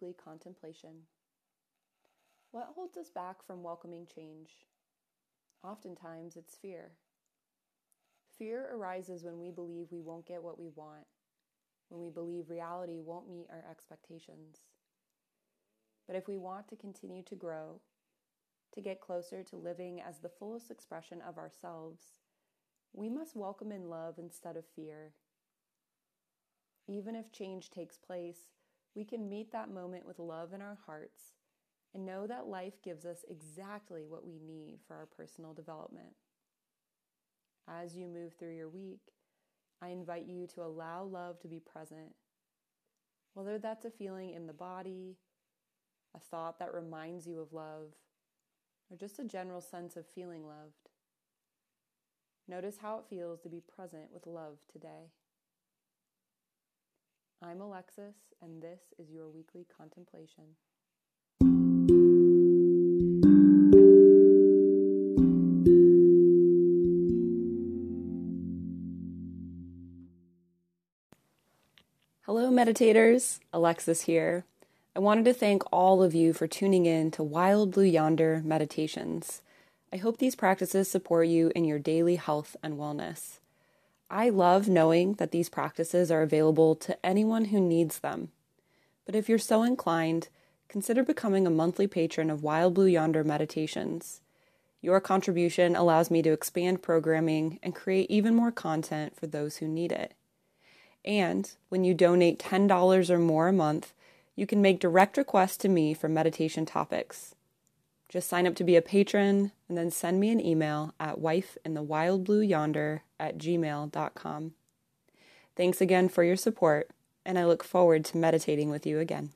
weekly contemplation. What holds us back from welcoming change? Oftentimes, it's fear. Fear arises when we believe we won't get what we want, when we believe reality won't meet our expectations. But if we want to continue to grow, to get closer to living as the fullest expression of ourselves, we must welcome in love instead of fear. Even if change takes place, we can meet that moment with love in our hearts and know that life gives us exactly what we need for our personal development. As you move through your week, I invite you to allow love to be present, whether that's a feeling in the body, a thought that reminds you of love, or just a general sense of feeling loved. Notice how it feels to be present with love today. I'm Alexis, and this is your weekly contemplation. Hello, meditators. Alexis here. I wanted to thank all of you for tuning in to Wild Blue Yonder Meditations. I hope these practices support you in your daily health and wellness. I love knowing that these practices are available to anyone who needs them. But if you're so inclined, consider becoming a monthly patron of Wild Blue Yonder Meditations. Your contribution allows me to expand programming and create even more content for those who need it. And when you donate $10 or more a month, you can make direct requests to me for meditation topics. Just sign up to be a patron and then send me an email at wifeinthewildblueyonder@gmail.com. Thanks again for your support, and I look forward to meditating with you again.